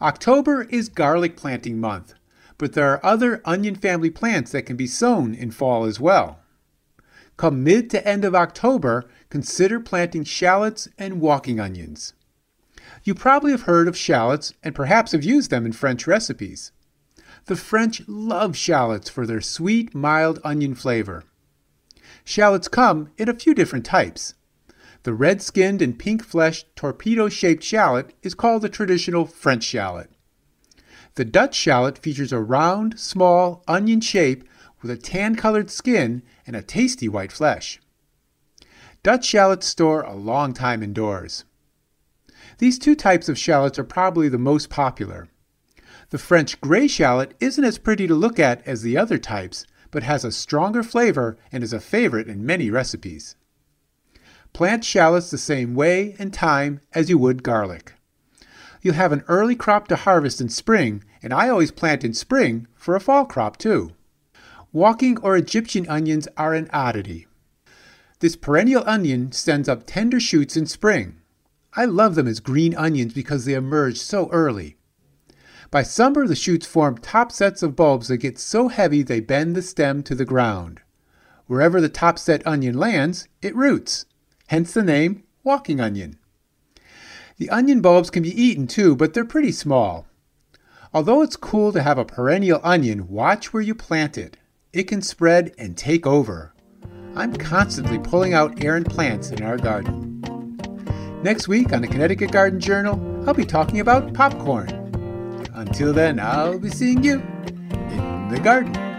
October is garlic planting month, but there are other onion family plants that can be sown in fall as well. Come mid to end of October, consider planting shallots and walking onions. You probably have heard of shallots and perhaps have used them in French recipes. The French love shallots for their sweet, mild onion flavor. Shallots come in a few different types. The red-skinned and pink-fleshed torpedo-shaped shallot is called the traditional French shallot. The Dutch shallot features a round, small, onion shape with a tan-colored skin and a tasty white flesh. Dutch shallots store a long time indoors. These two types of shallots are probably the most popular. The French gray shallot isn't as pretty to look at as the other types, but has a stronger flavor and is a favorite in many recipes. Plant shallots the same way and time as you would garlic. You'll have an early crop to harvest in spring, and I always plant in spring for a fall crop too. Walking or Egyptian onions are an oddity. This perennial onion sends up tender shoots in spring. I love them as green onions because they emerge so early. By summer, the shoots form top sets of bulbs that get so heavy they bend the stem to the ground. Wherever the top set onion lands, it roots. Hence the name, walking onion. The onion bulbs can be eaten too, but they're pretty small. Although it's cool to have a perennial onion, watch where you plant it. It can spread and take over. I'm constantly pulling out errant plants in our garden. Next week on the Connecticut Garden Journal, I'll be talking about popcorn. Until then, I'll be seeing you in the garden.